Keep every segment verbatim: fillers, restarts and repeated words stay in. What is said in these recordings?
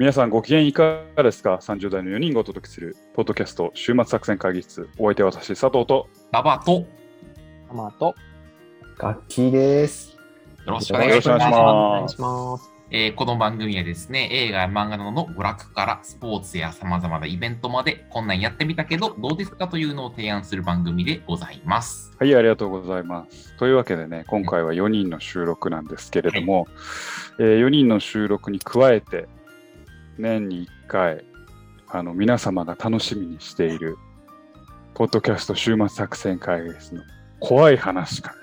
皆さんご機嫌いかがですか。さんじゅう代のよにんがお届けするポッドキャスト週末作戦会議室、お相手は私佐藤とババとハマとガッキーです。よろしくお願いします。えー、この番組はですね、映画や漫画などの娯楽からスポーツや様々なイベントまで、こんなんやってみたけどどうですかというのを提案する番組でございます。はい、ありがとうございます。というわけでね、今回はよにんの収録なんですけれども、はい、えー、よにんの収録に加えて年にいっかい、あの皆様が楽しみにしているポッドキャスト週末作戦会議室の怖い話会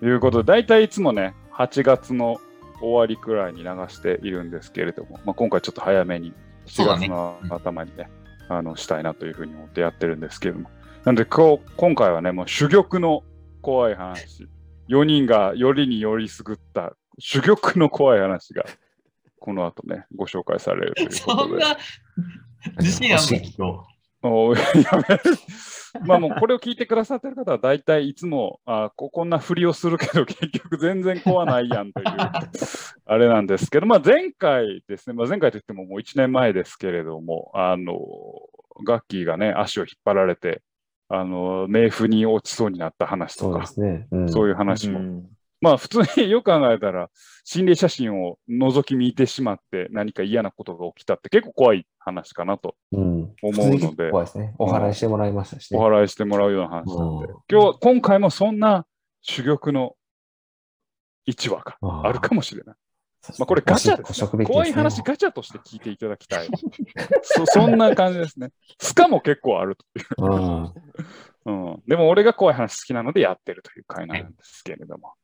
ということで、はい、だいたいいつもねはちがつの終わりくらいに流しているんですけれども、まあ、今回ちょっと早めにしちがつの頭に ね, ね、うん、あのしたいなというふうに思ってやってるんですけれども、なのでこう今回はね、もう珠玉の怖い話、よにんがよりによりすぐった珠玉の怖い話がこの後ねご紹介されるということで。そんな自信あるんですよ。まあもうこれを聞いてくださってる方は大体いつもあここんなふりをするけど結局全然怖ないやんというあれなんですけど、まあ、前回ですね、まあ、前回といってももういちねんまえですけれども、あのガッキーがね足を引っ張られてあの冥府に落ちそうになった話とか、 そうですね、うん、そういう話も、うん、まあ普通によく考えたら心霊写真を覗き見てしまって何か嫌なことが起きたって結構怖い話かなと思うので、うん、怖いですね。お祓いしてもらいましたし、ね、お祓いしてもらうような話なんで、今日今回もそんな珠玉のいちわがあるかもしれない。まあ、これガチャです、ね、怖い話ガチャとして聞いていただきたいそ, そんな感じですね。スカも結構あるという、うん、でも俺が怖い話好きなのでやってるという回なんですけれども、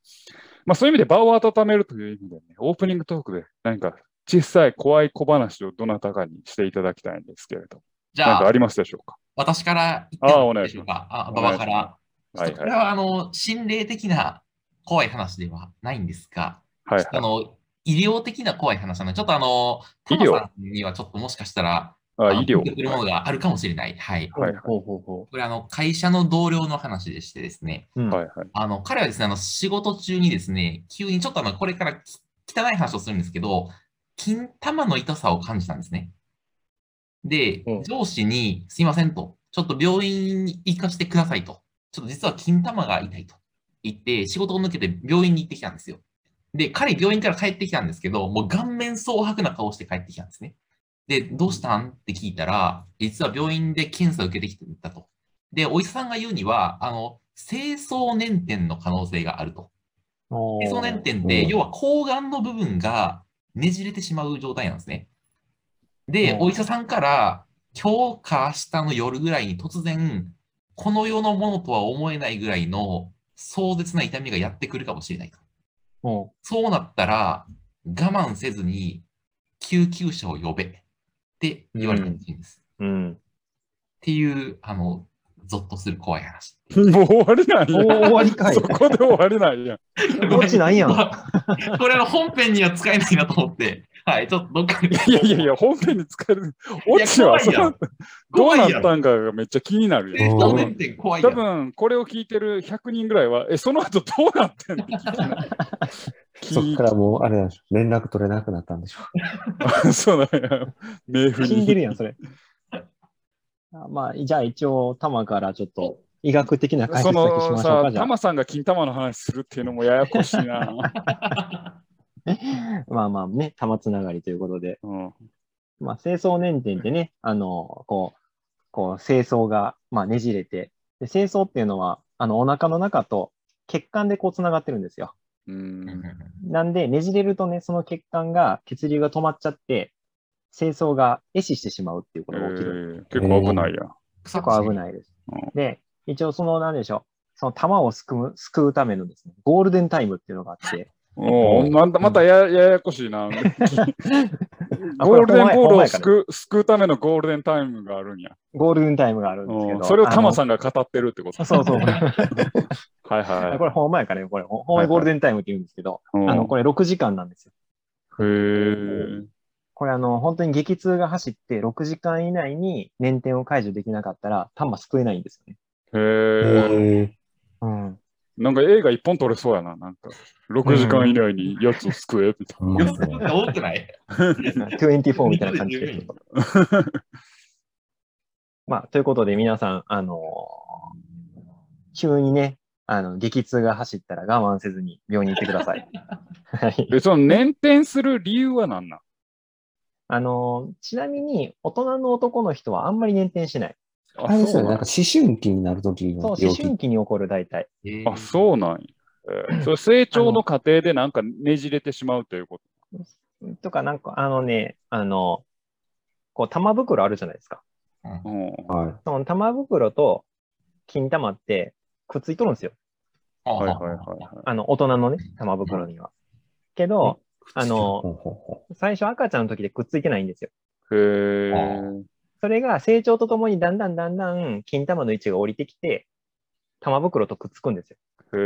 まあ、そういう意味で場を温めるという意味で、ね、オープニングトークで何か小さい怖い小話をどなたかにしていただきたいんですけれども、じゃあ何かありますでしょうか。私から言ってもいいでしょうか。ああ、お願いします。あ、馬場から、はいはい、これはあの心霊的な怖い話ではないんですが、はいはい、あの医療的な怖い話なので、ちょっとあの、タマさんにはちょっともしかしたら、聞いてくるものがあるかもしれない。はい。はい、これ、あの、会社の同僚の話でしてですね、うん、あの彼はですね、あの仕事中にですね、急にちょっとあのこれから汚い話をするんですけど、金玉の痛さを感じたんですね。で、うん、上司に、すいませんと、ちょっと病院に行かせてくださいと、ちょっと実は金玉が痛いと言って、仕事を抜けて病院に行ってきたんですよ。で、彼、病院から帰ってきたんですけど、もう顔面蒼白な顔して帰ってきたんですね。で、どうしたんって聞いたら、実は病院で検査を受けてきていたと。で、お医者さんが言うには、あの、精巣捻転の可能性があると。精巣捻転って、要は睾丸の部分がねじれてしまう状態なんですね。で、お医者さんから、今日か明日の夜ぐらいに突然、この世のものとは思えないぐらいの壮絶な痛みがやってくるかもしれないと。そうなったら我慢せずに救急車を呼べって言われてほしいんです、うんうん、っていうあのゾッとする怖い話。もう終わりないやん。終わりかい。そこで終わりないやん。こっちないやん。これは本編には使えないなと思って、はい、ちょっとどっかに。いやいやいや、本編に使える。落ちはそのどうなったんかがめっちゃ気になるやん。怖いやん。多分これを聞いてるひゃくにんぐらいは、え、その後どうなってんのそっからもうあれなんでしょ、連絡取れなくなったんでしょう。そうなんや。冥府に。死んでるやん、それ。まあ、じゃあ一応タマからちょっと医学的な解説だけしましょうか。タマさんが金玉の話するっていうのもややこしいなまあまあね、タマつながりということで、うん、まあ精巣捻転ってね、あのこうこう精巣が、まあ、ねじれて、で精巣っていうのはあのお腹の中と血管でこうつながってるんですよ。うん、なんでねじれるとね、その血管が血流が止まっちゃって精巣が壊死してしまうっていうことが起きる。えー、結構危ないや。結構危ないです。うん、で、一応その何でしょう、その玉をすくう、すくうためのですね、ゴールデンタイムっていうのがあって。おお、またまた や, ややこしいな。ゴールデンゴールをすくう、すくうためのゴールデンタイムがあるんや。ゴールデンタイムがあるんですけど。それをタマさんが語ってるってこと。そうそう。はいはい。これほんまやからね、これほんまにゴールデンタイムって言うんですけど、はいはい、あのこれろくじかんなんですよ。へー。これあの本当に激痛が走ってろくじかん以内に捻転を解除できなかったらタンマ救えないんですよね。へー、うん、なんか映画一本撮れそうやな、なんかろくじかん以内にやつを救えみたいな。よっぽど多くないにじゅうよんみたいな感じで。まあ、ということで皆さん、あのー、急にね、あの激痛が走ったら我慢せずに病院に行ってください。でその捻転する理由は何なん？あのー、ちなみに大人の男の人はあんまり捻転しない。あれですよね、なんか思春期になるときの病気。そう、思春期に起こる大体。あ、そうなんや。えー、それ成長の過程でなんかねじれてしまうということ。とか、なんかあのね、あの、こう玉袋あるじゃないですか。うん、その玉袋と金玉ってくっついとるんですよ。はいはいはいはい、あの大人のね、玉袋には。けど、あの、最初赤ちゃんの時でくっついてないんですよ。へー。それが成長とともにだんだんだんだん金玉の位置が降りてきて、玉袋とくっつくんですよ。へ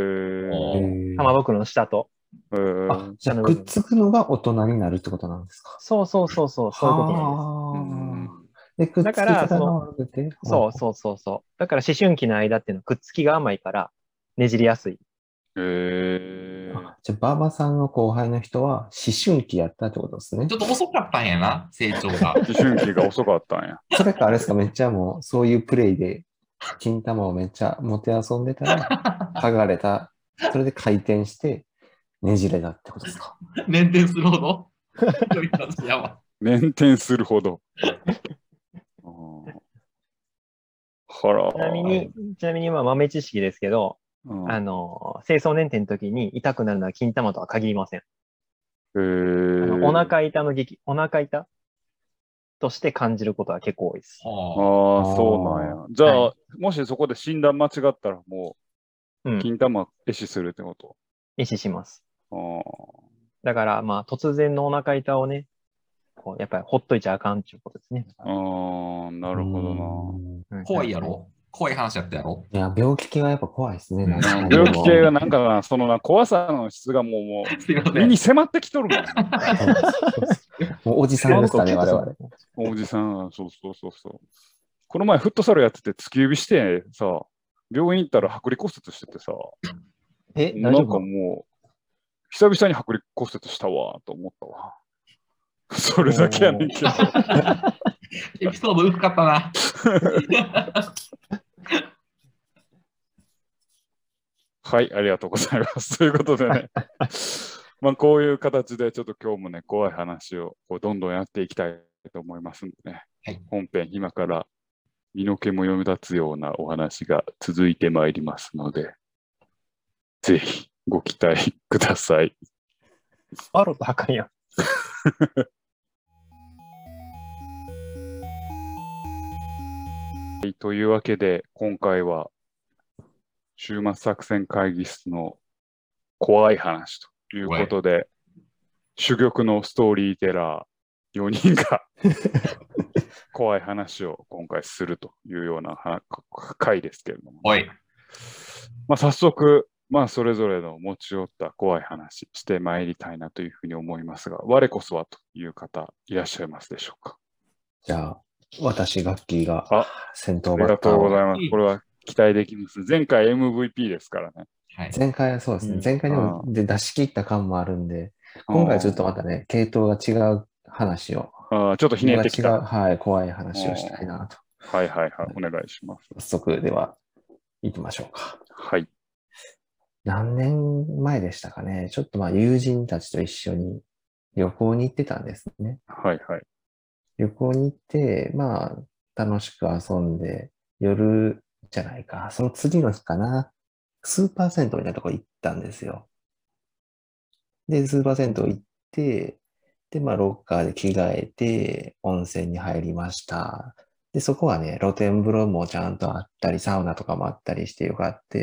ー。玉袋の下と。へー。あ、じゃあくっつくのが大人になるってことなんですか？そうそうそうそう、そういうことなんです。でくっつきが甘くて、そうそうそうそう。だから思春期の間っていうのはくっつきが甘いからねじりやすい。へー。じゃあバーバさんの後輩の人は思春期やったってことですね。ちょっと遅かったんやな、成長が。思春期が遅かったんや。それかあれですか、めっちゃもうそういうプレイで金玉をめっちゃ持て遊んでたら剥がれた。それで回転してねじれたってことですか？捻転するほど。捻転するほど。ちなみに、ちなみに今豆知識ですけど、うん、あの精巣捻転の時に痛くなるのは金玉とは限りません。へー。お腹痛の激、お腹痛として感じることは結構多いです。ああ、そうなんや。じゃあ、はい、もしそこで診断間違ったらもう金玉壊死するってこと？壊死します。ああ。だからまあ突然のお腹痛をね、こうやっぱりほっといちゃあかんっていうことですね。ああ、なるほどな。怖いやろ。怖い話やったやろ。いや、病気系はやっぱ怖いですね。病気系はなんかな、そのな怖さの質がもうもう身に迫ってきとるからもうおじさんですかね、我々。おじさん、そうそうそうそう。この前フットサルやってて突き指してさ、病院行ったら剥離骨折しててさ、え、なんかもう久々に剥離骨折したわと思ったわ。それだけやねんけど。エピソード薄かったな。はい、ありがとうございます。ということでね、まあこういう形でちょっと今日もね、怖い話をこうどんどんやっていきたいと思いますんでね、はい、本編、今から身の毛もよみ立つようなお話が続いてまいりますので、ぜひご期待ください。あるとあかんやん。はい、というわけで今回は終末作戦会議室の怖い話ということで、珠玉のストーリーテラーよにんが怖い話を今回するというような回ですけれども、ね、まあ、早速まあそれぞれの持ち寄った怖い話してまいりたいなというふうに思いますが、我こそはという方いらっしゃいますでしょうか？じゃあ私ガッキーが先頭バッターを。ありがとうございます。これは期待できます。前回 エムブイピー ですからね、はい、前回はそうですね、うん、前回でもで出し切った感もあるんで、今回ちょっとまたね系統が違う話を、あ、ちょっとひねってきた、はい、怖い話をしたいなと。はいはいはい、お願いします。早速では行きましょうか。はい、何年前でしたかね。ちょっとまあ友人たちと一緒に旅行に行ってたんですね。はいはい。旅行に行って、まあ楽しく遊んで、夜じゃないか、その次の日かな、スーパー銭湯みたいなとこ行ったんですよ。で、スーパー銭湯行って、で、まあロッカーで着替えて、温泉に入りました。で、そこはね、露天風呂もちゃんとあったり、サウナとかもあったりしてよかった。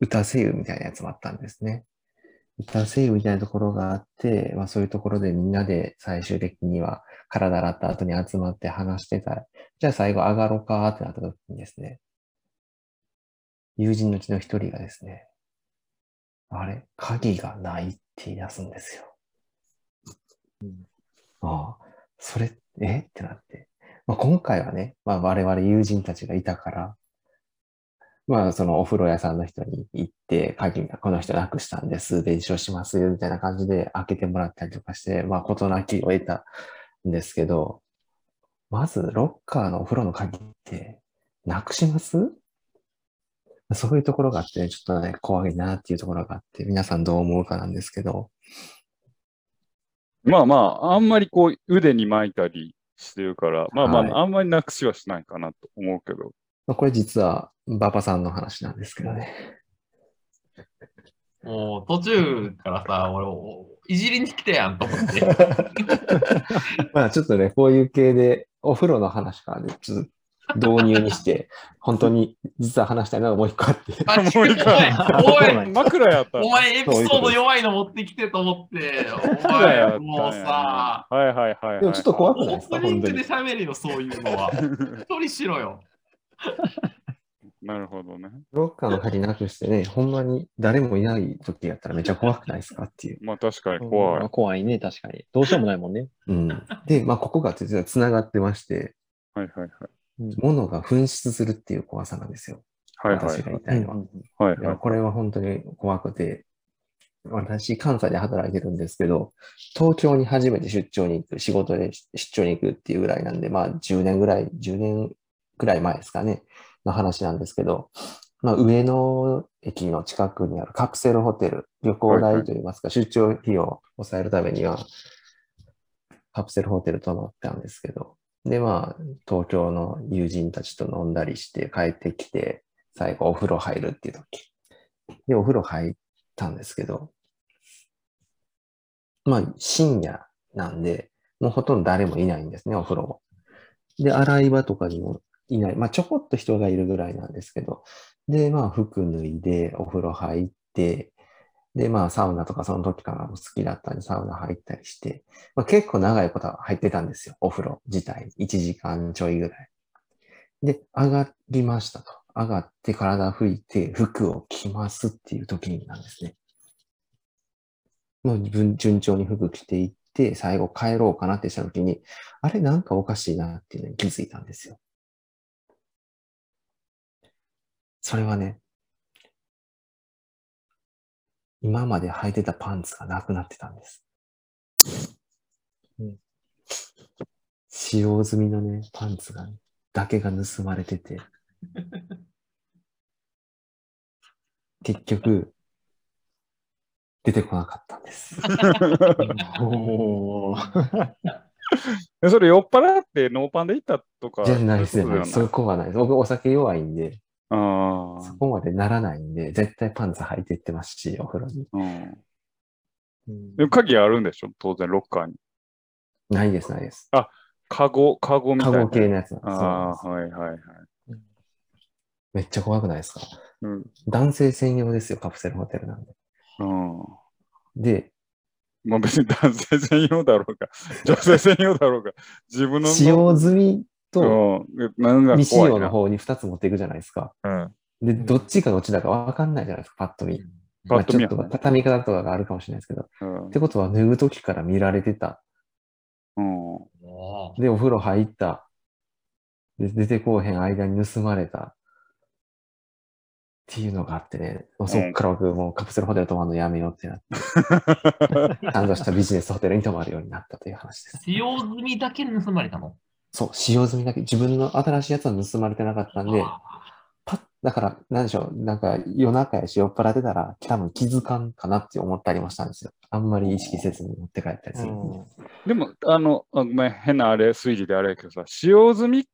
歌声優みたいなやつもあったんですね。歌声優みたいなところがあって、まあそういうところでみんなで最終的には体洗った後に集まって話してた。じゃあ最後上がろうかってなった時にですね、友人のうちの一人がですね、あれ、鍵がないって言い出すんですよ。うん、ああ、それ、えってなって。まあ、今回はね、まあ我々友人たちがいたから、まあ、そのお風呂屋さんの人に行って、鍵がこの人なくしたんです、弁償しますよ、みたいな感じで開けてもらったりとかして、まあ、事なきを得たんですけど、まず、ロッカーのお風呂の鍵って、なくします？そういうところがあって、ちょっとね、怖いなっていうところがあって、皆さんどう思うかなんですけど。まあまあ、あんまりこう、腕に巻いたりしてるから、まあまあ、はい、あんまりなくしはしないかなと思うけど。これ実は、馬場さんの話なんですけどね。もう、途中からさ、俺、いじりに来てやんと思って。まあ、ちょっとね、こういう系で、お風呂の話からね、ちょっと、導入にして、本当に実は話したいのがもう一個あって。あ、もう一個。おい、枕やった。お前エピソード弱いの持ってきてと思って。お前、もうさ。はいはいはい。でもちょっと怖くないですか？オープニングで喋りのそういうのは。一人しろよ。なるほどね。ロッカーの鍵なくしてね、ほんまに誰もいない時やったらめっちゃ怖くないですかっていう。まあ確かに怖い。まあ、怖いね、確かに。どうしようもないもんね。うん。で、まあここが実はつながってまして。はいはいはい。物が紛失するっていう怖さなんですよ。はいはいはい、私が言いたいのは。はいはいはい、これは本当に怖くて、私関西で働いてるんですけど、東京に初めて出張に行く、仕事で出張に行くっていうぐらいなんで、まあじゅうねんぐらい、じゅうねんくらい前ですかね、の話なんですけど、まあ、上野駅の近くにあるカプセルホテル、旅行代といいますか、はいはい、出張費用を抑えるためには、カプセルホテル泊まったんですけど、で、まあ、東京の友人たちと飲んだりして帰ってきて、最後お風呂入るっていう時。で、お風呂入ったんですけど、まあ、深夜なんで、もうほとんど誰もいないんですね、お風呂も。で、洗い場とかにもいない。まあ、ちょこっと人がいるぐらいなんですけど、で、まあ、服脱いで、お風呂入って、で、まあ、サウナとかその時からも好きだったんで、サウナ入ったりして、まあ、結構長いことは入ってたんですよ、お風呂自体。いちじかんちょいぐらい。で、上がりましたと。上がって体拭いて、服を着ますっていう時なんですね。もう順調に服着ていって、最後帰ろうかなってした時に、あれなんかおかしいなっていうのに気づいたんですよ。それはね、今まで履いてたパンツがなくなってたんです。うん、使用済みのね、パンツが、ね、だけが盗まれてて。結局、出てこなかったんです。おー。それ酔っ払ってノーパンで行ったとかじゃないですね。そこはないです。僕お酒弱いんで。あそこまでならないんで、絶対パンツ履いていってますし、お風呂に。うんうん、鍵あるんでしょ当然、ロッカーに。ないです、ないです。あ、カゴ、カゴみたいな。カゴ系のやつなんです。ああ、はいはいはい。めっちゃ怖くないですか、うん、男性専用ですよ、カプセルホテルなんで。うん、で、まあ別に男性専用だろうが、女性専用だろうが、自分の。使用済み。と、未使用の方にふたつ持っていくじゃないですか。うん、で、どっちがどっちだか分かんないじゃないですか、パッと見。パッと見。まあ、ちょっと畳み方とかがあるかもしれないですけど。うん、ってことは、脱ぐときから見られてた。うん、で、お風呂入った。で、出てこうへん間に盗まれた。っていうのがあってね、うん、そっから僕、もうカプセルホテル泊まるのやめようってなって、ちゃんとしたビジネスホテルに泊まるようになったという話です。使用済みだけ盗まれたの？そう、使用済みだけ、自分の新しいやつは盗まれてなかったんで、パッ、だから、なんでしょう、なんか夜中やし酔っ払ってたら、多分気づかんかなって思ったりもしたんですよ。あんまり意識せずに持って帰ったりする。うん、でも、あの、ごめん、変なあれ、推理であれやけどさ、使用済み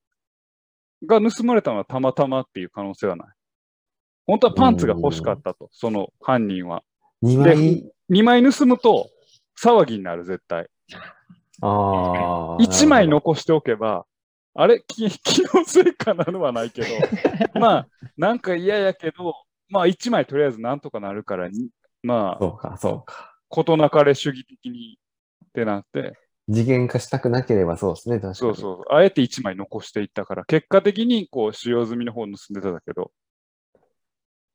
が盗まれたのはたまたまっていう可能性はない。本当はパンツが欲しかったと、その犯人は。にまい。にまい盗むと、騒ぎになる、絶対。あいちまい残しておけば、あれ、気のせいかなのはないけど、まあ、なんか嫌やけど、まあ、いちまいとりあえずなんとかなるから、まあ、そうか、そうか。事なかれ主義的にってなって。次元化したくなければそうですね、確かに。そうそう。あえていちまい残していったから、結果的に、こう、使用済みの方を盗んでただけど、っ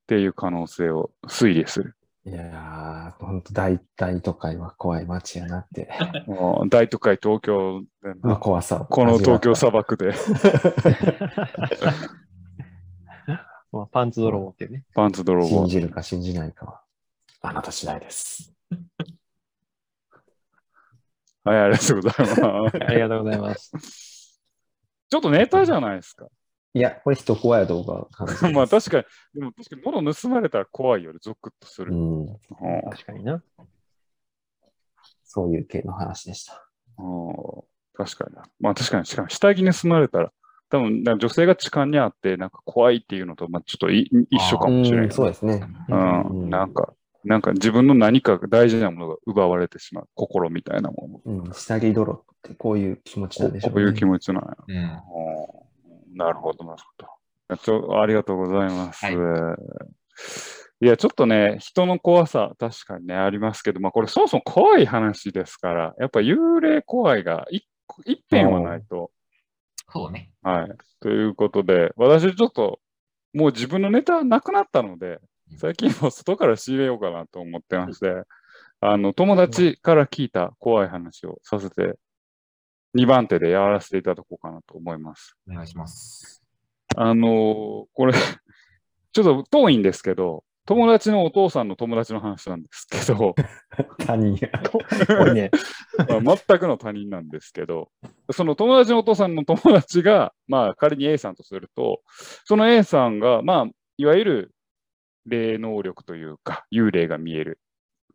ていう可能性を推理する。いやー、ほんと大都会は怖い街やなって。もう大都会東京での怖さ。この東京砂漠で。まあ、パンツ泥棒っていうね。パンツ泥棒。信じるか信じないかは、あなた次第です。はい、ありがとうございます。ありがとうございます。ちょっとネタじゃないですか。いや、これ人怖いと思うから。まあ確かに、でも確かに物盗まれたら怖いよりゾクッとする。うん、はあ。確かにな。そういう系の話でした。はあ、確かにな。まあ確かに、しかも下着盗まれたら、多分女性が痴漢にあって、なんか怖いっていうのと、まあちょっと一緒かもしれない、ね。そうですね。うん。うん、なんか。なんか自分の何か大事なものが奪われてしまう心みたいなもの、うん、下着泥ってこういう気持ちなんでしょうね。こういう気持ちなんや、うん、なるほどなるほど。ありがとうございます、はい、いやちょっとね人の怖さ確かにねありますけど、まあ、これそもそも怖い話ですからやっぱ幽霊怖いが一遍はないと。そうね、はい、ということで私ちょっともう自分のネタなくなったので最近も外から仕入れようかなと思ってまして、あの、友達から聞いた怖い話をさせて、にばん手でやらせていただこうかなと思います。お願いします。あの、これ、ちょっと遠いんですけど、友達のお父さんの友達の話なんですけど、他人や。遠いね。まあ、全くの他人なんですけど、その友達のお父さんの友達が、まあ、仮に A さんとすると、その A さんが、まあ、いわゆる、霊能力というか幽霊が見える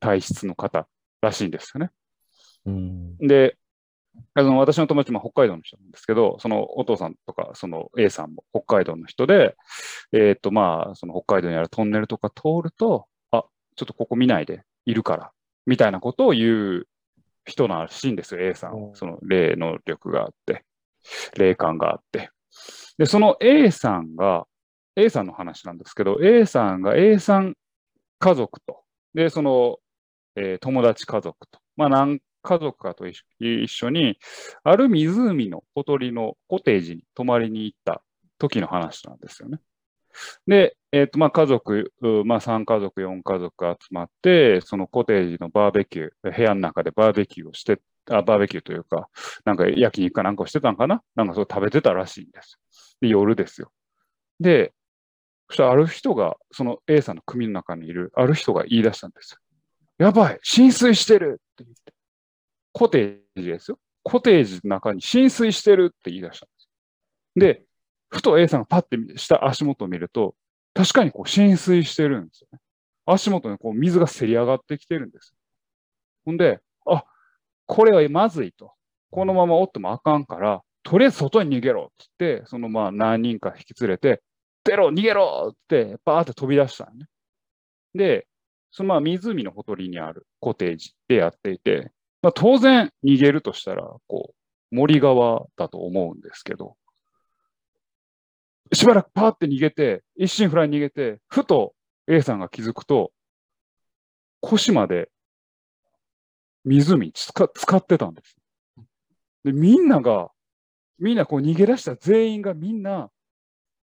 体質の方らしいんですよね。うん、で、あの私の友達も北海道の人なんですけど、そのお父さんとかその A さんも北海道の人で、えー、っとまあその北海道にあるトンネルとか通ると、あ、ちょっとここ見ないでいるからみたいなことを言う人らしいんですよ A さん。その霊能力があって、霊感があって、でその A さんがA さんの話なんですけど、A さんが A さん家族と、で、その、えー、友達家族と、まあ何家族かと一緒に、ある湖のほとりのコテージに泊まりに行った時の話なんですよね。で、えっと、まあ家族、まあさん家族、よん家族集まって、そのコテージのバーベキュー、部屋の中でバーベキューをして、あ、バーベキューというか、なんか焼肉かなんかをしてたんかな？なんかそう食べてたらしいんです。で、夜ですよ。で、そしたらある人が、その A さんの組の中にいるある人が言い出したんですよ。やばい、浸水してるって言って。コテージですよ。コテージの中に浸水してるって言い出したんです。で、ふと A さんがパッて下足元を見ると、確かにこう浸水してるんですよね。足元にこう水がせり上がってきてるんです。ほんで、あ、これはまずいと。このままおってもあかんから、とりあえず外に逃げろって言って、そのまあ何人か引き連れて、出ろ逃げろってバーって飛び出したのね。で、そのまあ湖のほとりにあるコテージでやっていて、まあ、当然逃げるとしたらこう森側だと思うんですけど、しばらくパーって逃げて、一心不乱に逃げて、ふと A さんが気づくと、腰まで湖つか、使ってたんです。で、みんなが、みんなこう逃げ出した全員がみんな、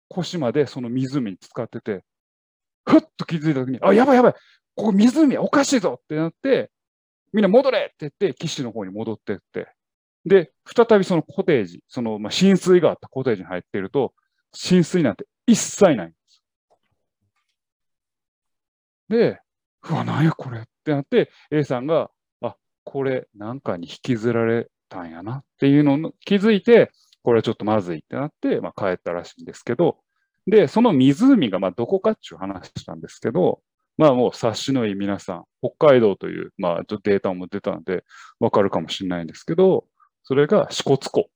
腰までその湖に使ってて、ふっと気づいたときに、あ、やばいやばい、ここ湖おかしいぞってなって、みんな戻れって言って、岸の方に戻ってって、で、再びそのコテージ、その、まあ、浸水があったコテージに入っていると、浸水なんて一切ないんです。で、うわ、なんやこれってなって、A さんが、あ、これなんかに引きずられたんやなっていうのを気づいて、これはちょっとまずいってなって、まあ、帰ったらしいんですけど、で、その湖がまあどこかっていう話したんですけど、まあもう察しのいい皆さん、北海道という、まあ、ちょっとデータも出たので分かるかもしれないんですけど、それが支笏湖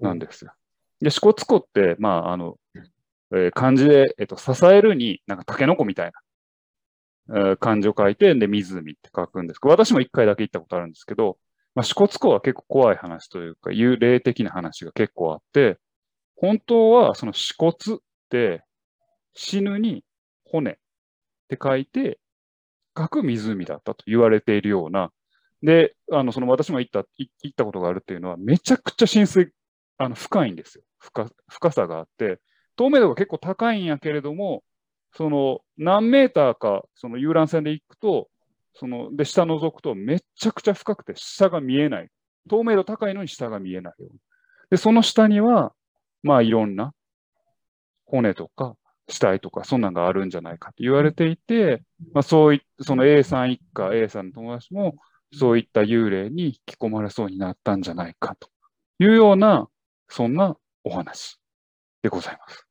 なんですよ。で、支笏湖って、まああの、えー、漢字で、えっと、支えるに、なんかタケノコみたいな、えー、漢字を書いて、で、湖って書くんですけど、私も一回だけ行ったことあるんですけど、まあ、支笏湖は結構怖い話というか、幽霊的な話が結構あって、本当はその支笏って死ぬに骨って書いて書く湖だったと言われているような、で、あのその私も行った、行ったことがあるっていうのは、めちゃくちゃ浸水、あの深いんですよ。深、深さがあって、透明度が結構高いんやけれども、その何メーターかその遊覧船で行くと、そので下覗くとめちゃくちゃ深くて下が見えない、透明度高いのに下が見えないように、でその下にはまあいろんな骨とかしたいとか、そんなんがあるんじゃないかって言われていて、まあ、そういその A さん一家、A さんの友達もそういった幽霊に引き込まれそうになったんじゃないかというような、そんなお話でございます。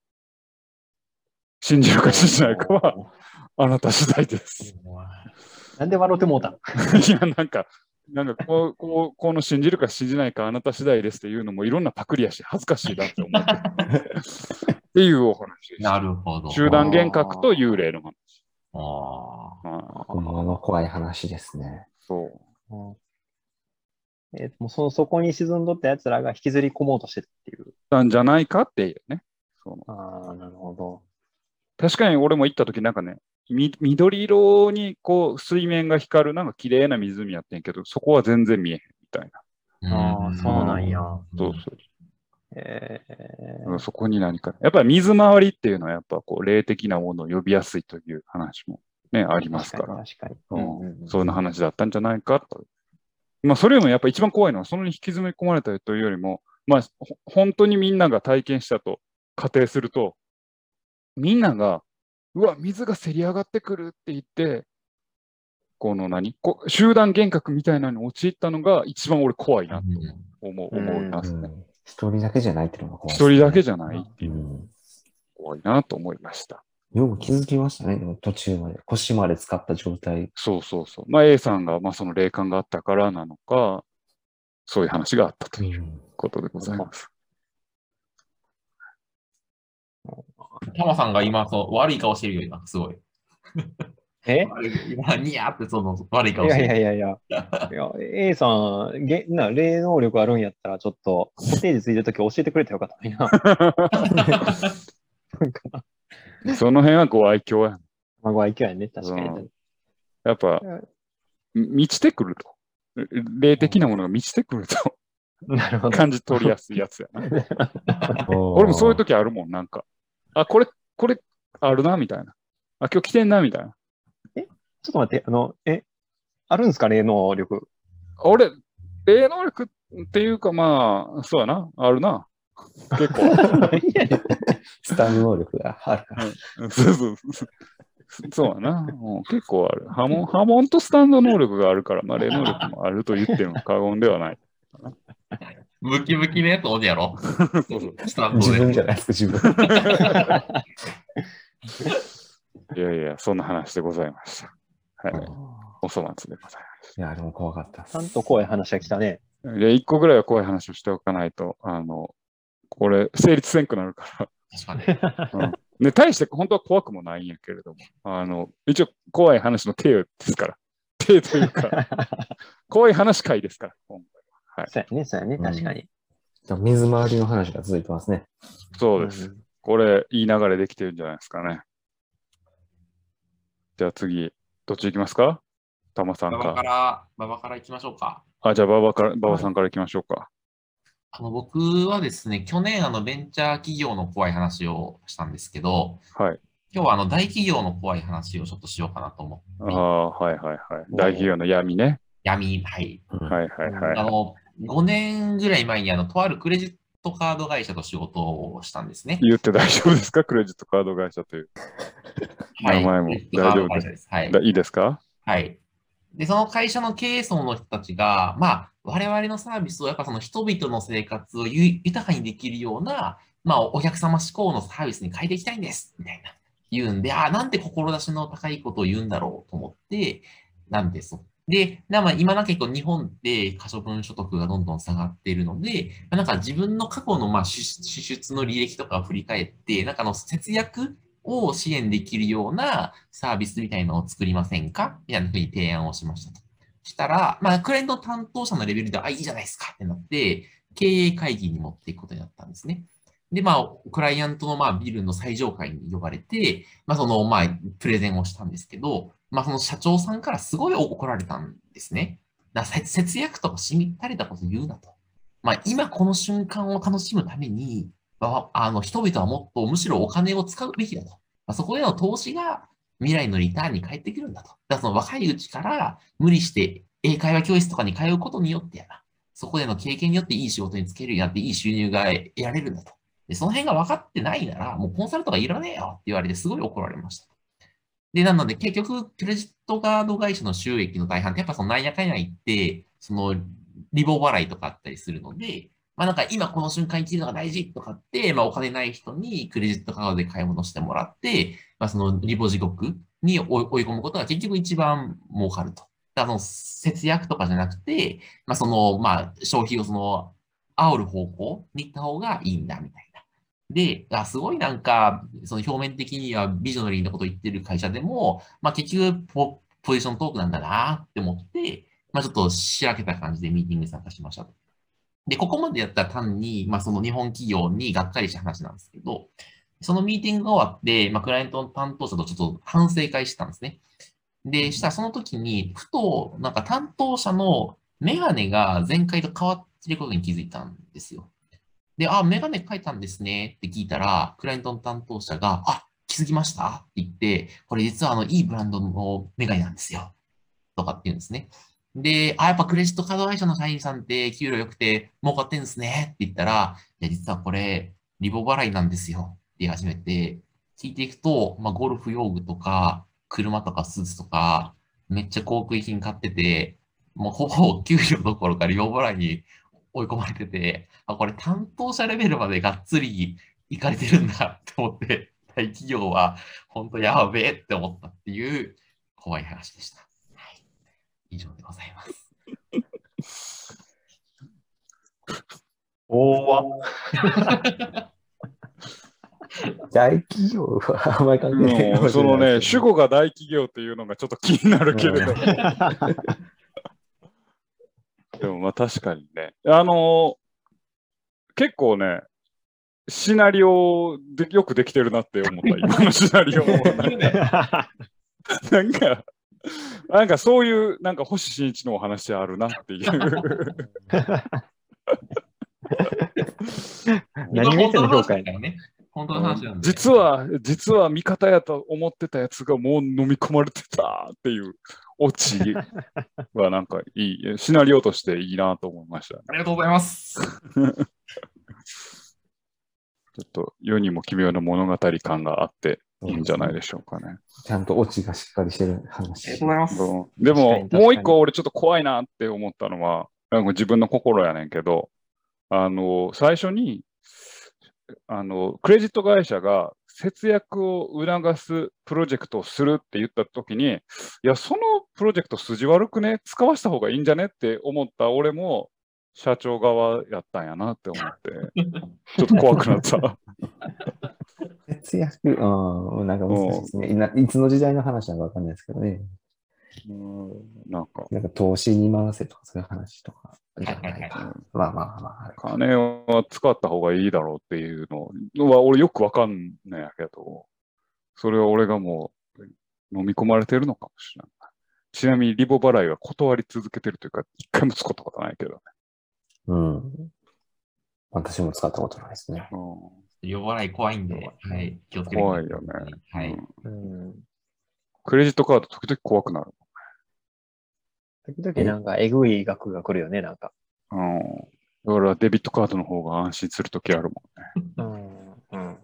信じるか信じないかはあなた次第です。なんで笑ってもうたのいや、なんか、なんかこう、こう、この信じるか信じないかあなた次第ですっていうのもいろんなパクリやし、恥ずかしいなって思って。っていうお話です。なるほど。集団幻覚と幽霊の話。ああ。この怖い話ですね。そう。うん、えー、もうその底に沈んどったやつらが引きずり込もうとしてるっていう。なんじゃないかっていうね。そう。ああ、なるほど。確かに俺も行った時なんかね、み緑色にこう水面が光るなんか綺麗な湖やってんけど、そこは全然見えへんみたいな。ああ、そうなんや。そうそう。えー、そこに何かやっぱり水回りっていうのはやっぱこう霊的なものを呼びやすいという話もねありますから、確かに確かに、うんうんうん、そういう話だったんじゃないかと。まあそれよりもやっぱ一番怖いのはそのに引きずり込まれたりというよりも、まあ本当にみんなが体験したと仮定すると、みんながうわ水がせり上がってくるって言ってこの何こ集団幻覚みたいなのに陥ったのが一番俺怖いなと思う、うん、思いますね。うんうん、一人だけじゃないっていうのが怖い、ね。一人だけじゃないっていう、うん、怖いなと思いました。よく気づきましたね。途中まで腰まで使った状態。そうそうそう。まあ A さんがまあその霊感があったからなのか、そういう話があったということでございます。うん、タマさんが今そう悪い顔してるよりなんかすごい。え？今ニヤってその悪い顔してる。いやいやいやいや。いや A さんげな霊能力あるんやったらちょっとステージついてるとき教えてくれたらよかったな。なんかその辺はご愛嬌やん。まあ、ご愛嬌やね、確かに。うん、やっぱ満ちてくると霊的なものが満ちてくるとなるほど感じ取りやすいやつやな。俺もそういうときあるもんなんか。あこれこれあるなみたいな。あ今日来てんなみたいな。ちょっと待って、あの、え、あるんですか、霊能力。俺、霊能力っていうか、まあ、そうやな、あるな。結構。スタン能力があるから。そうそうそう。そうやな、うん。結構ある。波紋、波紋とスタンド能力があるから、まあ、霊能力もあると言っても過言ではない。ムキムキのやつおるやろ。そうそうスタンド自分じゃないですか、自分。いやいや、そんな話でございました。はい、お粗末でございます。いや、でも怖かった。ちゃんと怖い話が来たね。で、一個ぐらいは怖い話をしておかないと、あの、これ、成立せんくなるから。確かに。うん、で、大して本当は怖くもないんやけれども、あの、一応、怖い話の手ですから。手というか、怖い話会ですから、今回は。はい。そうやね、そうやね、確かに。うん、水回りの話が続いてますね。そうです。うん、これ、いい流れできてるんじゃないですかね。じゃあ次。どっち行きますか？タマさんか。ババから、ババから行きましょうか。あ、じゃあババから、ババさんから行きましょうか。あの僕はですね、去年あのベンチャー企業の怖い話をしたんですけど、はい、今日はあの大企業の怖い話をちょっとしようかなと思って。ああ、はいはいはい。大企業の闇ね。闇、はい。はいはいはい。あのごねんぐらい前にあのとあるクレジットカード会社と仕事をしたんですね。言って大丈夫ですか？クレジットカード会社という。はい、名前も大丈夫です。はい、いいですか？はい。で、その会社の経営層の人たちが、まあ、我々のサービスを、やっぱその人々の生活を豊かにできるような、まあ、お客様志向のサービスに変えていきたいんです、みたいな、言うんで、ああ、なんて志の高いことを言うんだろうと思って、なんです。で、まあ、今なんか結構日本って可処分所得がどんどん下がっているので、なんか自分の過去のまあ支出の履歴とかを振り返って、なんかの節約を支援できるようなサービスみたいなのを作りませんかみたいなふうに提案をしましたと。したら、まあ、クライアント担当者のレベルでは、あ、いいじゃないですかってなって、経営会議に持っていくことになったんですね。で、まあ、クライアントのまあビルの最上階に呼ばれて、まあ、その、まあ、プレゼンをしたんですけど、まあ、その社長さんからすごい怒られたんですね。だから節約とかしみったれたこと言うなと。まあ、今この瞬間を楽しむために、まあ、あの人々はもっとむしろお金を使うべきだと。まあ、そこへの投資が未来のリターンに返ってくるんだと。だからその若いうちから無理して英会話教室とかに通うことによってやな。そこでの経験によっていい仕事に就けるようになっていい収入が得られるんだと。で、その辺が分かってないなら、もうコンサルとかいらねえよって言われて、すごい怒られました。で、なので、結局、クレジットカード会社の収益の大半って、やっぱそのなんやかんや言って、その、リボ払いとかあったりするので、まあなんか今この瞬間に切るのが大事とかって、まあお金ない人にクレジットカードで買い物してもらって、まあそのリボ地獄に追い込むことが結局一番儲かると。だからその節約とかじゃなくて、まあその、まあ消費をその、煽る方向に行った方がいいんだみたいな。で、あ、すごいなんか、その表面的にはビジョナリーのことを言ってる会社でも、まあ結局ポ、ポジショントークなんだなって思って、まあちょっとしらけた感じでミーティングに参加しましたと。で、ここまでやったら単に、まあその日本企業にがっかりした話なんですけど、そのミーティングが終わって、まあクライアントの担当者とちょっと反省会してたんですね。で、したらその時に、ふとなんか担当者のメガネが前回と変わってることに気づいたんですよ。で、あ、メガネ変えたんですねって聞いたら、クライアントの担当者が、あ、気づきましたって言って、これ実はあのいいブランドのメガネなんですよ。とかって言うんですね。で、あ、やっぱクレジットカード会社の社員さんって給料良くて儲かってんですねって言ったら、いや、実はこれリボ払いなんですよって言い始めて、聞いていくと、まあゴルフ用具とか、車とかスーツとか、めっちゃ高級品買ってて、もうほぼ給料どころかリボ払いに追い込まれてて、あ、これ担当者レベルまでがっつりいかれてるんだって思って、大企業は本当やべえって思ったっていう怖い話でした。はい、以上でございます。大わ。大企業はあまり関係ない。もうそのね、主語が大企業というのがちょっと気になるけれども。でもまあ確かにね、あのー、結構ねシナリオでよくできてるなって思った。今のシナリオもなんかなんかそういうなんか星新一のお話あるなっていう何目線の評価やね。本当の話なんで、実は実は味方やと思ってたやつがもう飲み込まれてたっていうオチはなんかいいシナリオとしていいなと思いました、ね、ありがとうございますちょっと世にも奇妙な物語感があっていいんじゃないでしょうかね。ちゃんとオチがしっかりしてる話。ありがとうございます。でももう一個俺ちょっと怖いなって思ったのは、なんか自分の心やねんけど、あの最初にあのクレジット会社が節約を促すプロジェクトをするって言ったときに、いや、そのプロジェクト筋悪くね、使わせた方がいいんじゃねって思った俺も社長側やったんやなって思ってちょっと怖くなった節約、うん、なんか難しいですね、うん、いつの時代の話は分かんないですけどね、うん、なんか、なんか投資に回せとかそういう話とかじゃないか、うん、まあまあまあ、金は使った方がいいだろうっていうのは俺よくわかんないやけど、それは俺がもう飲み込まれてるのかもしれない。ちなみにリボ払いは断り続けてるというか、一回も使ったことないけどね。うん。私も使ったことないですね。リボ払い怖いんで、はい、気をつけてください。怖いよね。はい。うん。クレジットカード時々怖くなる。時々なんかえぐい額が来るよね、なんか。うん。だからデビットカードの方が安心するときあるもんね。うん。うん。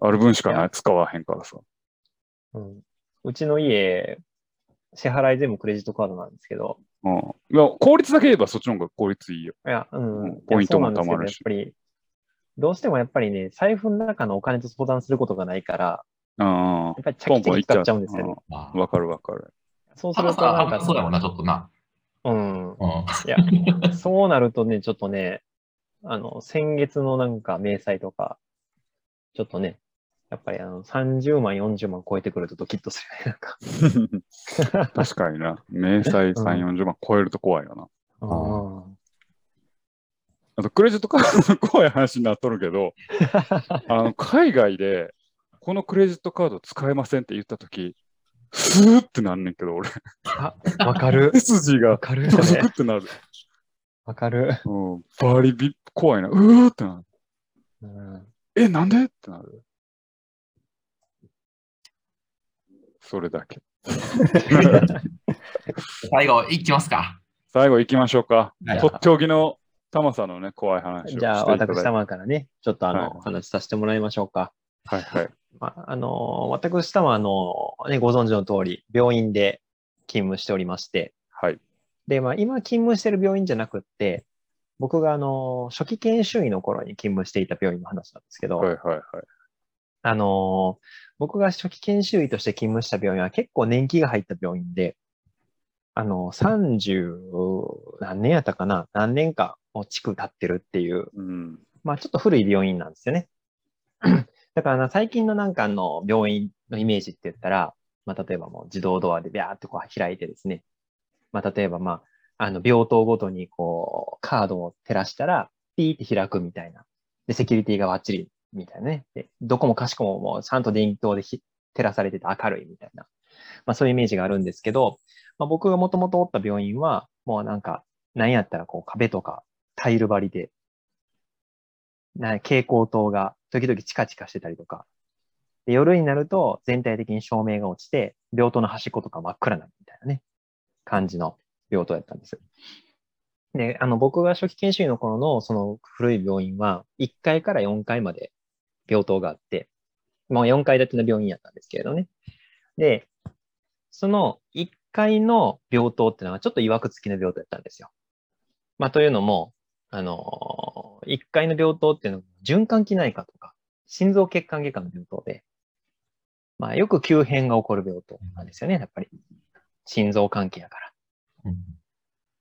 ある分しかない、使わへんからさ。うん。うちの家、支払い全部クレジットカードなんですけど。うん。いや、効率だけ言えばそっちの方が効率いいよ。いや、うん。うん、ポイントもたまるし。やっぱり、どうしてもやっぱりね、財布の中のお金と相談することがないから、うん。やっぱりチャキチャキ使っちゃうんですよね。わかるわかる。そうするとなんか、そうだもんな、ちょっとな。うん、いやそうなるとね、ちょっとね、あの先月のなんか明細とかちょっとね、やっぱりあのさんじゅうまんよんじゅうまん超えてくるとドキッとするね、なんか確かにな、明細さんじゅう、よんじゅうまん超えると怖いよな、うん、あ, あとクレジットカードの怖い話になっとるけどあの海外でこのクレジットカード使えませんって言ったとき、スーってなんねんけど俺。あ、わかる。筋がゾクってなる。わかる。うん。バリビ怖いな。うーってなる。うん、え、なんでってなる。それだけ。最後いきますか。最後いきましょうか。とっておきのタマさんのね、怖い話をしていただいて。じゃあ、私、タマからね、ちょっとあの、はい、話させてもらいましょうか。はいはい。まあ、あの、私、タマの、ね、ご存知の通り、病院で勤務しておりまして、はい。で、まあ、今勤務してる病院じゃなくって、僕があの、初期研修医の頃に勤務していた病院の話なんですけど、はいはいはい。あの、僕が初期研修医として勤務した病院は結構年季が入った病院で、あの、さんじゅうなんねんやったかな、何年か、もう地区経ってるっていう、うん、まあちょっと古い病院なんですよね。だからな、最近のなんかの病院のイメージって言ったら、まあ例えばもう自動ドアでビャーってこう開いてですね、まあ例えばまあ、あの病棟ごとにこうカードを照らしたら、ピーって開くみたいな。で、セキュリティがバッチリみたいなね。で、どこもかしこももうちゃんと電灯で照らされてて明るいみたいな。まあそういうイメージがあるんですけど、まあ僕がもともとおった病院は、もうなんか、何やったらこう壁とか、タイル張りで、な蛍光灯が時々チカチカしてたりとかで、夜になると全体的に照明が落ちて、病棟の端っことか真っ暗なみたいなね、感じの病棟だったんですよ。で、あの、僕が初期研修医の頃のその古い病院は、いっかいからよんかいまで病棟があって、もうよんかい建ての病院やったんですけれどね。で、そのいっかいの病棟ってのはちょっと曰く付きの病棟だったんですよ。まあ、というのも、あのー、いっかいの病棟っていうのは循環器内科とか心臓血管外科の病棟で、まあ、よく急変が起こる病棟なんですよね、やっぱり。心臓関係やから。うん、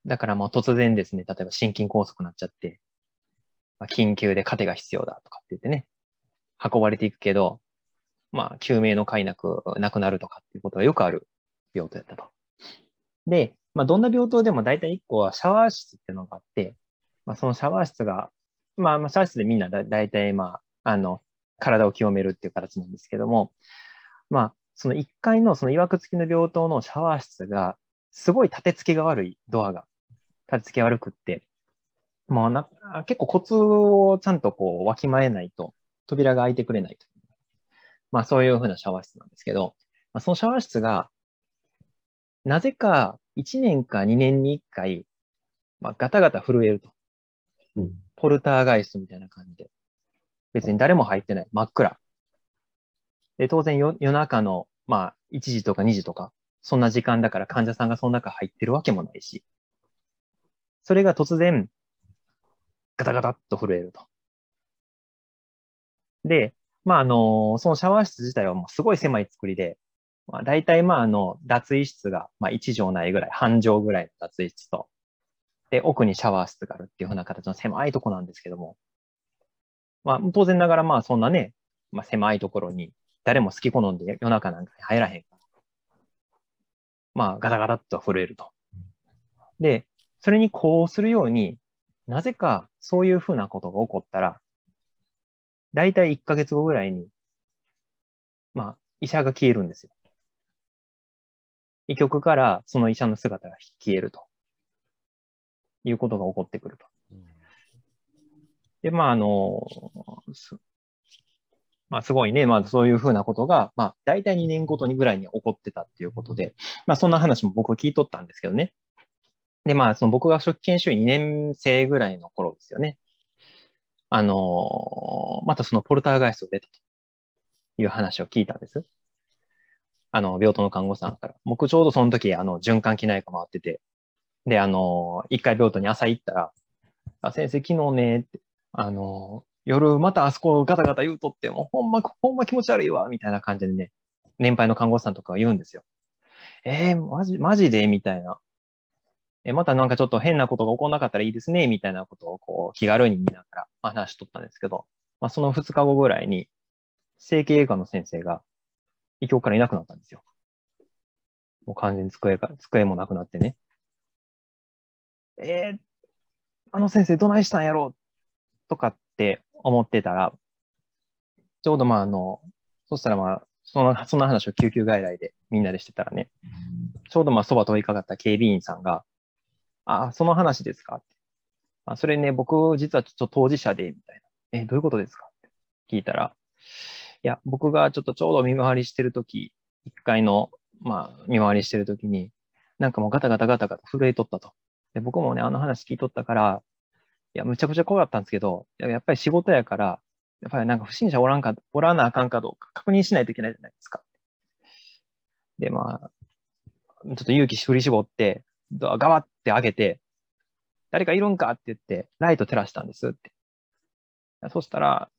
だからもう突然ですね、例えば心筋梗塞になっちゃって、まあ、緊急でカテが必要だとかって言ってね、運ばれていくけど、まあ、救命の快なく亡くなるとかっていうことがよくある病棟だったと。で、まあ、どんな病棟でも大体いっこはシャワー室っていうのがあって、まあ、そのシャワー室が、まあ、まあシャワー室でみんなだ大体、まあ、あの、体を清めるっていう形なんですけども、まあ、そのいっかいのその曰く付きの病棟のシャワー室が、すごい立て付けが悪い、ドアが。立て付け悪くって、もうな、結構コツをちゃんとこう、わきまえないと、扉が開いてくれないと。まあ、そういうふうなシャワー室なんですけど、まあ、そのシャワー室が、なぜか、いちねんかにねんにいっかい、まあ、ガタガタ震えると、うん。ポルターガイストみたいな感じで。別に誰も入ってない。真っ暗。で、当然よ夜中の、まあ、いちじとかにじとか、そんな時間だから患者さんがその中入ってるわけもないし。それが突然、ガタガタっと震えると。で、まあ、あの、そのシャワー室自体はもうすごい狭い作りで、まあ、大体、まあ、あの、脱衣室が、まあ、いち畳ないぐらい、半畳ぐらいの脱衣室と、で、奥にシャワー室があるっていうふうな形の狭いとこなんですけども、まあ、当然ながら、まあ、そんなね、まあ、狭いところに、誰も好き好んで夜中なんかに入らへん。まあ、ガタガタっと震えると。で、それにこうするように、なぜかそういうふうなことが起こったら、大体いっかげつごぐらいに、まあ、医者が消えるんですよ。医局からその医者の姿が消えるということが起こってくると。で、まあ、あの、すまあ、すごいね、まあ、そういうふうなことが、まあ、大体にねんごとにぐらいに起こってたっていうことで、まあ、そんな話も僕は聞いとったんですけどね。で、まあ、その僕が初期研修医にねん生ぐらいの頃ですよね。あの、またそのポルターガイストを出たという話を聞いたんです。あの、病棟の看護師さんから。僕ちょうどその時、あの、循環器内科回ってて。で、あの、一回病棟に朝行ったら、あ、先生昨日ね、って、あの、夜またあそこガタガタ言うとって、もうほんま、ほんま気持ち悪いわ、みたいな感じでね、年配の看護師さんとかが言うんですよ。えー、マジ、マジでみたいな。え、またなんかちょっと変なことが起こんなかったらいいですね、みたいなことをこう、気軽に見ながら話しとったんですけど、まあ、そのふつかごぐらいに、整形外科の先生が、医局からいなくなったんですよ。もう完全に机か、机もなくなってね。えー、あの先生どないしたんやろうとかって思ってたら、ちょうどまああの、そしたらまあ、その、その話を救急外来でみんなでしてたらね、ちょうどまあそば通りかかった警備員さんが、あ、その話ですかって。あ、それね、僕実はちょっと当事者で、みたいな。え、どういうことですかって聞いたら、いや、僕がちょっとちょうど見回りしてるとき、一回の、まあ、見回りしてるときに、なんかもうガタガタガタガタ震えとったと。で、僕もね、あの話聞いとったから、いや、むちゃくちゃ怖かったんですけど、いややっぱり仕事やから、やっぱりなんか不審者おらんか、おらなあかんかどうか確認しないといけないじゃないですか。で、まあ、ちょっと勇気振り絞って、ドアガバって開けて、誰かいるんかって言って、ライト照らしたんですって。そしたら、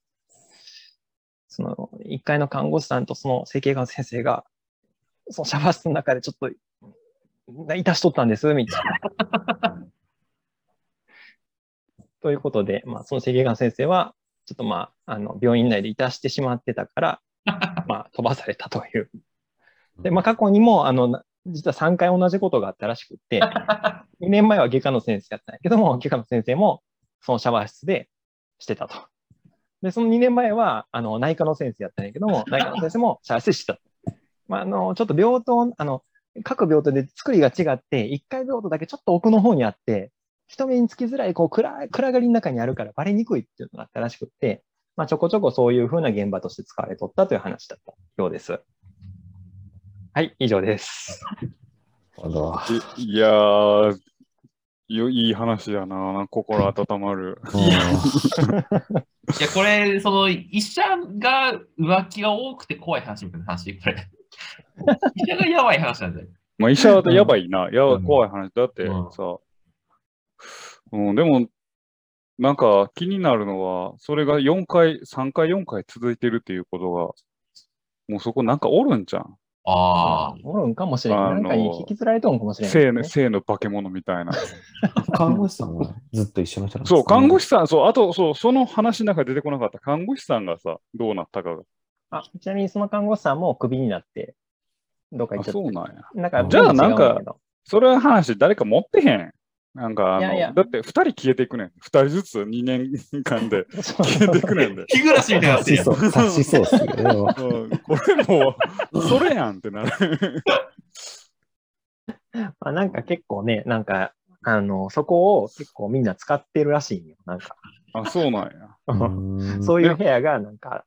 そのいっかいの看護師さんとその整形外科の先生が、そのシャワー室の中でちょっと、いたしとったんです、みたいな。ということで、まあ、その整形外科の先生は、ちょっとまあ、あの病院内でいたしてしまってたから、まあ、飛ばされたという。で、まあ、過去にも、あの、実はさんかい同じことがあったらしくて、にねんまえは外科の先生だったんやけども、外科の先生もそのシャワー室でしてたと。で、そのにねんまえはあの内科の先生だったんやけども、内科の先生もシャワー室でしてた。まあ、あのちょっと病棟、あの各病棟で作りが違って、いっかい病棟だけちょっと奥の方にあって、人目につきづらいこう 暗, 暗がりの中にあるからバレにくいっていうのがあったらしくて、まあ、ちょこちょこそういうふうな現場として使われとったという話だったようです。はい、以上です。いやー、いい話やな、心温まる。いや、いやこれ、その医者が浮気が多くて怖い話みたいな話、これ。医者がやばい話なんだよ。まあ、医者はやばいな、うん、やばい怖い話だってさ、うんうん。でも、なんか気になるのは、それがよんかい、さんかい、よんかい続いてるっていうことが、もうそこなんかおるんじゃん。ああ、おるんかもしれない。なんかに引きずられとんかもしれない、ね。性の、性の化け物みたいな。看護師さんがずっと一緒の人なんですね。そう、看護師さん、そう、あと、そう、その話の中で出てこなかった看護師さんがさ、どうなったかが。あ、ちなみにその看護師さんもクビになって、どっか行っちゃった。そうなんや。なんかじゃあ、なんか、それは話、誰か持ってへん。なんかあのいやいや、だってふたり消えていくねん。ふたりずつにねんかんで消えていくねんで。日暮らしみたいなやつやん。察しそうっすね。これもう、それやんってなる。まあなんか結構ね、なんか、あの、そこを結構みんな使ってるらしいんよ。なんか。あ、そうなんや。うんそういう部屋がなんか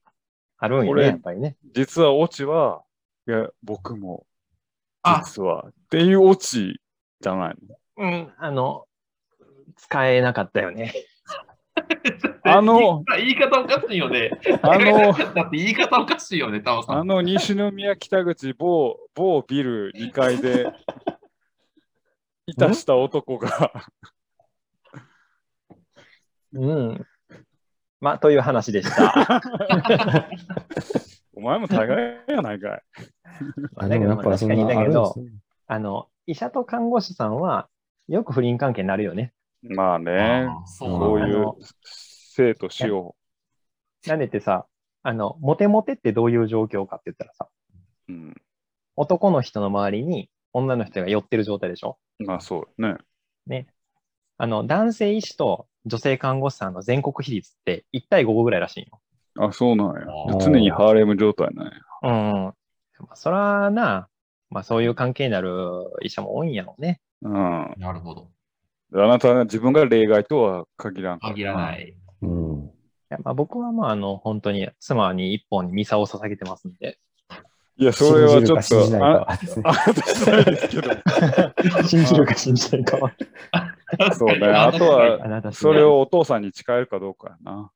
あるんよね、やっぱりね。実はオチは、いや、僕も、実は、っていうオチじゃないの。うん、あの、使えなかったよね。あの、言い方おかしいよね。あの、だって言い方おかしいよね、タオさん。あの、西宮北口某、某ビルにかいで、いたした男が。うん。まあ、という話でした。お前も互いやないかい。あでもやっぱそんなあるんですね。あの、医者と看護師さんはよく不倫関係になるよね。まあね、あそうそういう生と死を。なんでってさ、あの、モテモテってどういう状況かって言ったらさ、うん、男の人の周りに女の人が寄ってる状態でしょ。まあそうね。ね。あの、男性医師と女性看護師さんの全国比率っていちたいごぐらいらしいよ。あ、そうなんや。常にハーレム状態なんや。うん。まあ、そらな、まあ、そういう関係になる医者も多いんやろうね。うん。なるほど。あなたは自分が例外とは限らん。限らない。うん。いやまあ、僕はまあ、あの、本当に妻に一本にミサを捧げてますんで。いや、それはちょっと、あなたしないですけど。信じるか信じないかは。そうね。あとは、それをお父さんに誓えるかどうかやな。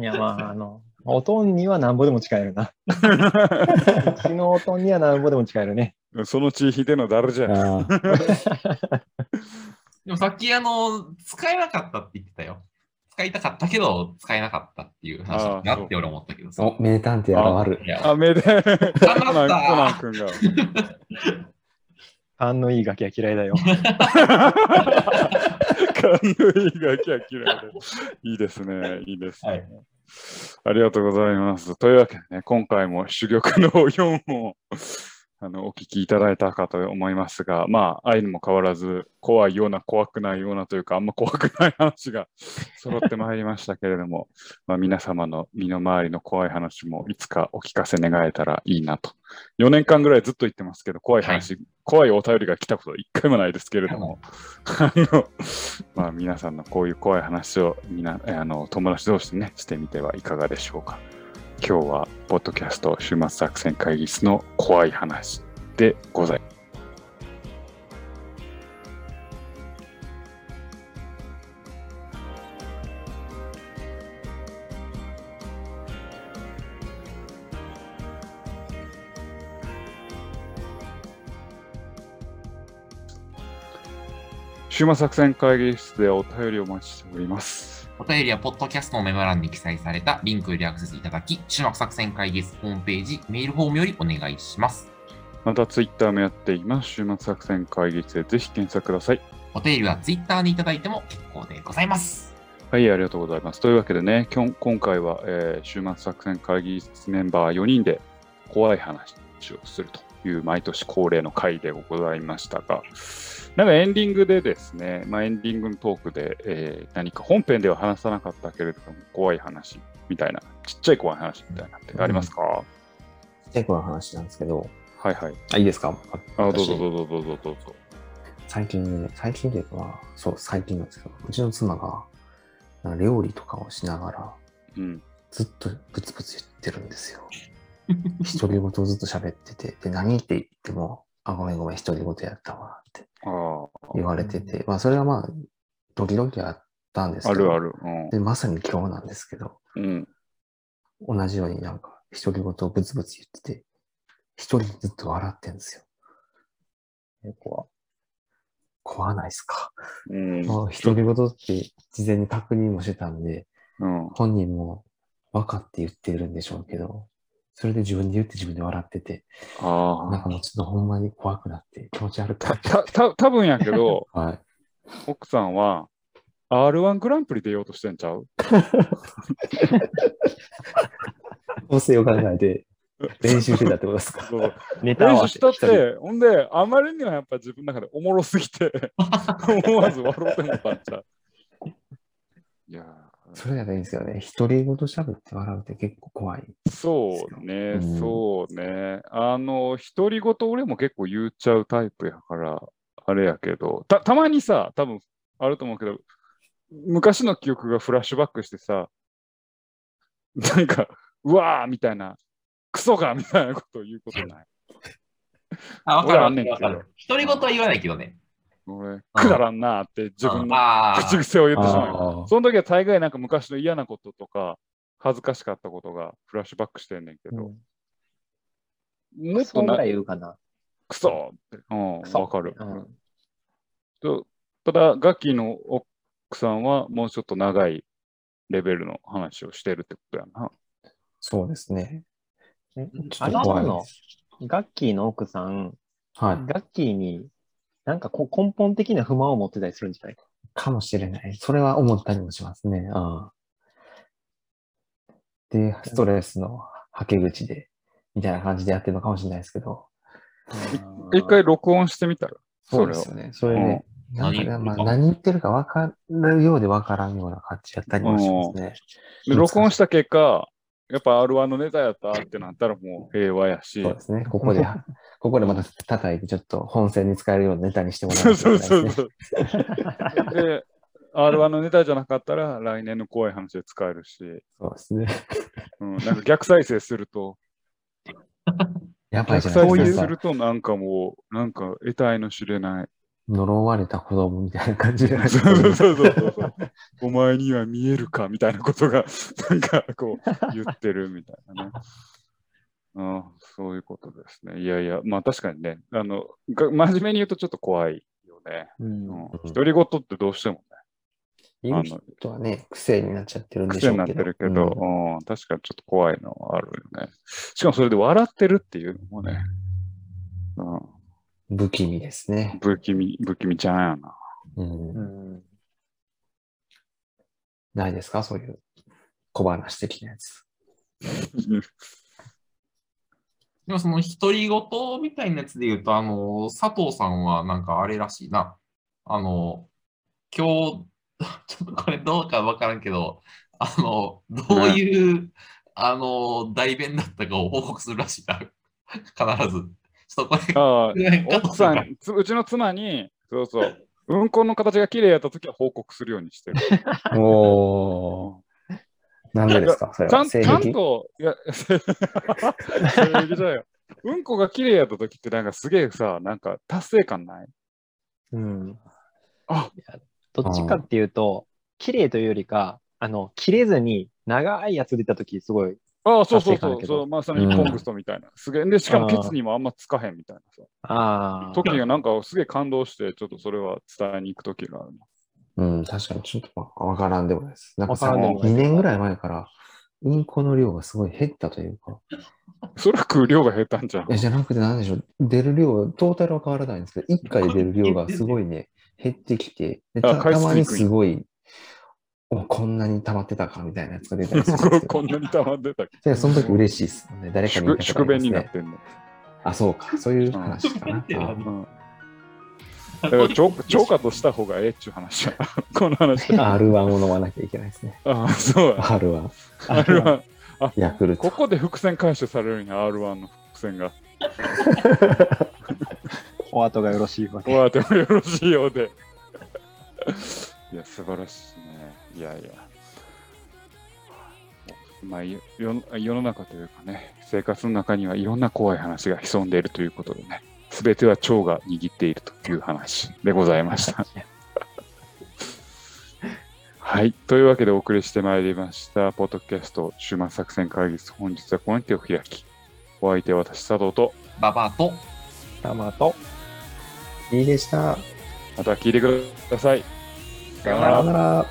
いや、まあ、あの、おとんにはなんぼでも誓えるな。うちのおとんにはなんぼでも誓えるね。その血ひでのだるじゃん。でもさっき、あの、使えなかったって言ってたよ。使いたかったけど、使えなかったっていう話だなって俺思ったけどさ。お、名探偵現る。あ、名探偵。コナン君が。勘のいいガキは嫌いだよ。勘のいいガキは嫌いだよ。いいですね、いいですね。はい、ありがとうございます。というわけでね、今回も珠玉のよんほんをあのお聞きいただいたかと思いますが、まあ、愛にも変わらず、怖いような、怖くないようなというか、あんま怖くない話が揃ってまいりましたけれども、まあ皆様の身の回りの怖い話もいつかお聞かせ願えたらいいなと。よねんかんぐらいずっと言ってますけど、怖い話、はい、怖いお便りが来たこと一回もないですけれども、あのまあ皆さんのこういう怖い話をみなあの友達同士でねしてみてはいかがでしょうか。今日はポッドキャスト終末作戦会議室の怖い話でございます。週末作戦会議室でお便りをお待ちしております。お便りはポッドキャストのメモ欄に記載されたリンクよりアクセスいただき、週末作戦会議室ホームページメールフォームよりお願いします。またツイッターもやっています。週末作戦会議室でぜひ検索ください。お便りはツイッターにいただいても結構でございます。はい、ありがとうございます。というわけでね、今日今回は、えー、週末作戦会議室メンバーよにんで怖い話をするという毎年恒例の回でございましたが、なんかエンディングでですね、まあ、エンディングのトークで、えー、何か本編では話さなかったけれども怖い話みたいな、ちっちゃい怖い話みたいなってありますか？うん、ちっちゃい怖い話なんですけど、はいはい、あ、いいですか？あ、どうぞどうぞどうぞどうぞ。最近、最近というか、そう最近なんですけど、うちの妻が料理とかをしながら、うん、ずっとブツブツ言ってるんですよ。独り言をずっと喋ってて、で何って言っても、あ、ごめんごめん、独り言やったわって言われてて、あ、まあ、それはまあ時々あったんですけど、あるある、うん、でまさに今日なんですけど、うん、同じようになんか独り言をブツブツ言ってて、一人ずっと笑ってるんですよ。怖怖ないですか？うん、まあ、独り言って事前に確認もしてたんで、うん、本人も分かって言ってるんでしょうけど、それで自分で言って自分で笑ってて、あ、なんかもうちょっとほんまに怖くなって気持ち悪くなって。た、た、たぶんやけど、はい、奥さんは アールワン グランプリ出ようとしてんちゃう？構成を考えて練習してたってことですか？そうネタ練習したって、ほんであまりにはやっぱ自分の中でおもろすぎて思わず笑ってもたんちゃう？いやー、それやったらいいんですよね。独り言喋って笑うって結構怖い。そうね、うん、そうね。あの、独り言俺も結構言っちゃうタイプやから、あれやけど、た、たまにさ、多分あると思うけど、昔の記憶がフラッシュバックしてさ、なんか、うわーみたいな、クソがみたいなことを言うことない。あ、わかるわねんけど。独り言は言わないけどね。俺くだらんなって自分の口癖を言ってしまう。その時は大概なんか昔の嫌なこととか恥ずかしかったことがフラッシュバックしてんねんけど、うん、もっとなら言うかな、クソって、うん、わかる、うん、と。ただガキの奥さんはもうちょっと長いレベルの話をしてるってことやな。そうですね。あなたのガッキーの奥さん、はい、ガッキーになんかこう根本的な不満を持ってたりするんじゃないか。かもしれない。それは思ったりもしますね。ああ、で、ストレスのはけ口で、みたいな感じでやってるのかもしれないですけど。一回録音してみたら。そうですね。それで、なんか、まあ、何言ってるか分かるようで分からんような感じやったりもしますね。で、録音した結果、やっぱ アールワン のネタやったってなったらもう平和やし。そうですね。ここで、ここでまた叩いてちょっと本戦に使えるようなネタにしてもらえると思いますね。そうそうそう。で、アールワン のネタじゃなかったら来年の怖い話で使えるし。そうですね。うん、なんか逆再生すると、やばいじゃないですか。逆再生するとなんかもう、なんか得体の知れない。呪われた子供みたいな感じで。そうそうそうそう。お前には見えるかみたいなことが、なんかこう言ってるみたいなね。ああ、そういうことですね。いやいや、まあ確かにね、あの、真面目に言うとちょっと怖いよね。独り言ってどうしてもね。言う人はね、癖になっちゃってるんでしょうけど。癖になってるけど、うんうん、確かにちょっと怖いのはあるよね。しかもそれで笑ってるっていうのもね。うん、不気味ですね。不気味、不気味ちゃんやな。うんうん、ないですか？そういう小話的なやつ。でもその独り言みたいなやつで言うと、あの、佐藤さんはなんかあれらしいな。あの、今日、ちょっとこれどうかわからんけど、あの、どういう、ね、あの、代弁だったかを報告するらしいな。必ず。あ奥さん、うちの妻に、そうそう、うんこの形が綺麗やったときは報告するようにしてる。おー。なんでですか？それはちゃん、ちゃんと、いや、正義じゃよ。うんこが綺麗やったときって、なんかすげえさ、なんか達成感ない？うん。あ、どっちかっていうと、綺麗というよりか、あの、切れずに長いやつ出たとき、すごいああ、そうそうそう、そうそう、まさにコングストみたいな。うん、すげえ。で、しかもケツにもあんまつかへんみたいなさ。ああ。時がなんかすげえ感動して、ちょっとそれは伝えに行く時がある。うん、確かにちょっとわからんでもないです。なんかさ、にねんぐらい前から、インコの量がすごい減ったというか。それは食う量が減ったんじゃん。え、じゃなくて何でしょう。出る量、トータルは変わらないんですけど、いっかい出る量がすごいね、減ってきて、で た, たまにすごい、こんなに溜まってたかみたいなやつが出たりする。こんなに溜まってたか。その時嬉しいですよね。誰かに言いたくなりますね。宿便になってんの。あ、そうか。そういう話かな。だから超過とした方がええっちゅう話や。この話。アールワン を飲まなきゃいけないですね。ああ、そうだ。アールワン。アールワン。あ、ヤクルト。ここで伏線回収されるんや、アールワン の伏線が。お後がよろしいわけ。お後がよろしいようで。いや、素晴らしいね。いやいや。まあ、世の中というかね、生活の中にはいろんな怖い話が潜んでいるということでね、すべては腸が握っているという話でございました。はい。というわけでお送りしてまいりました、ポッドキャスト、終末作戦会議室、本日はこの手を開き、お相手は私、佐藤と、ババと、タマと、いいでした。また聞いてください。さよなら。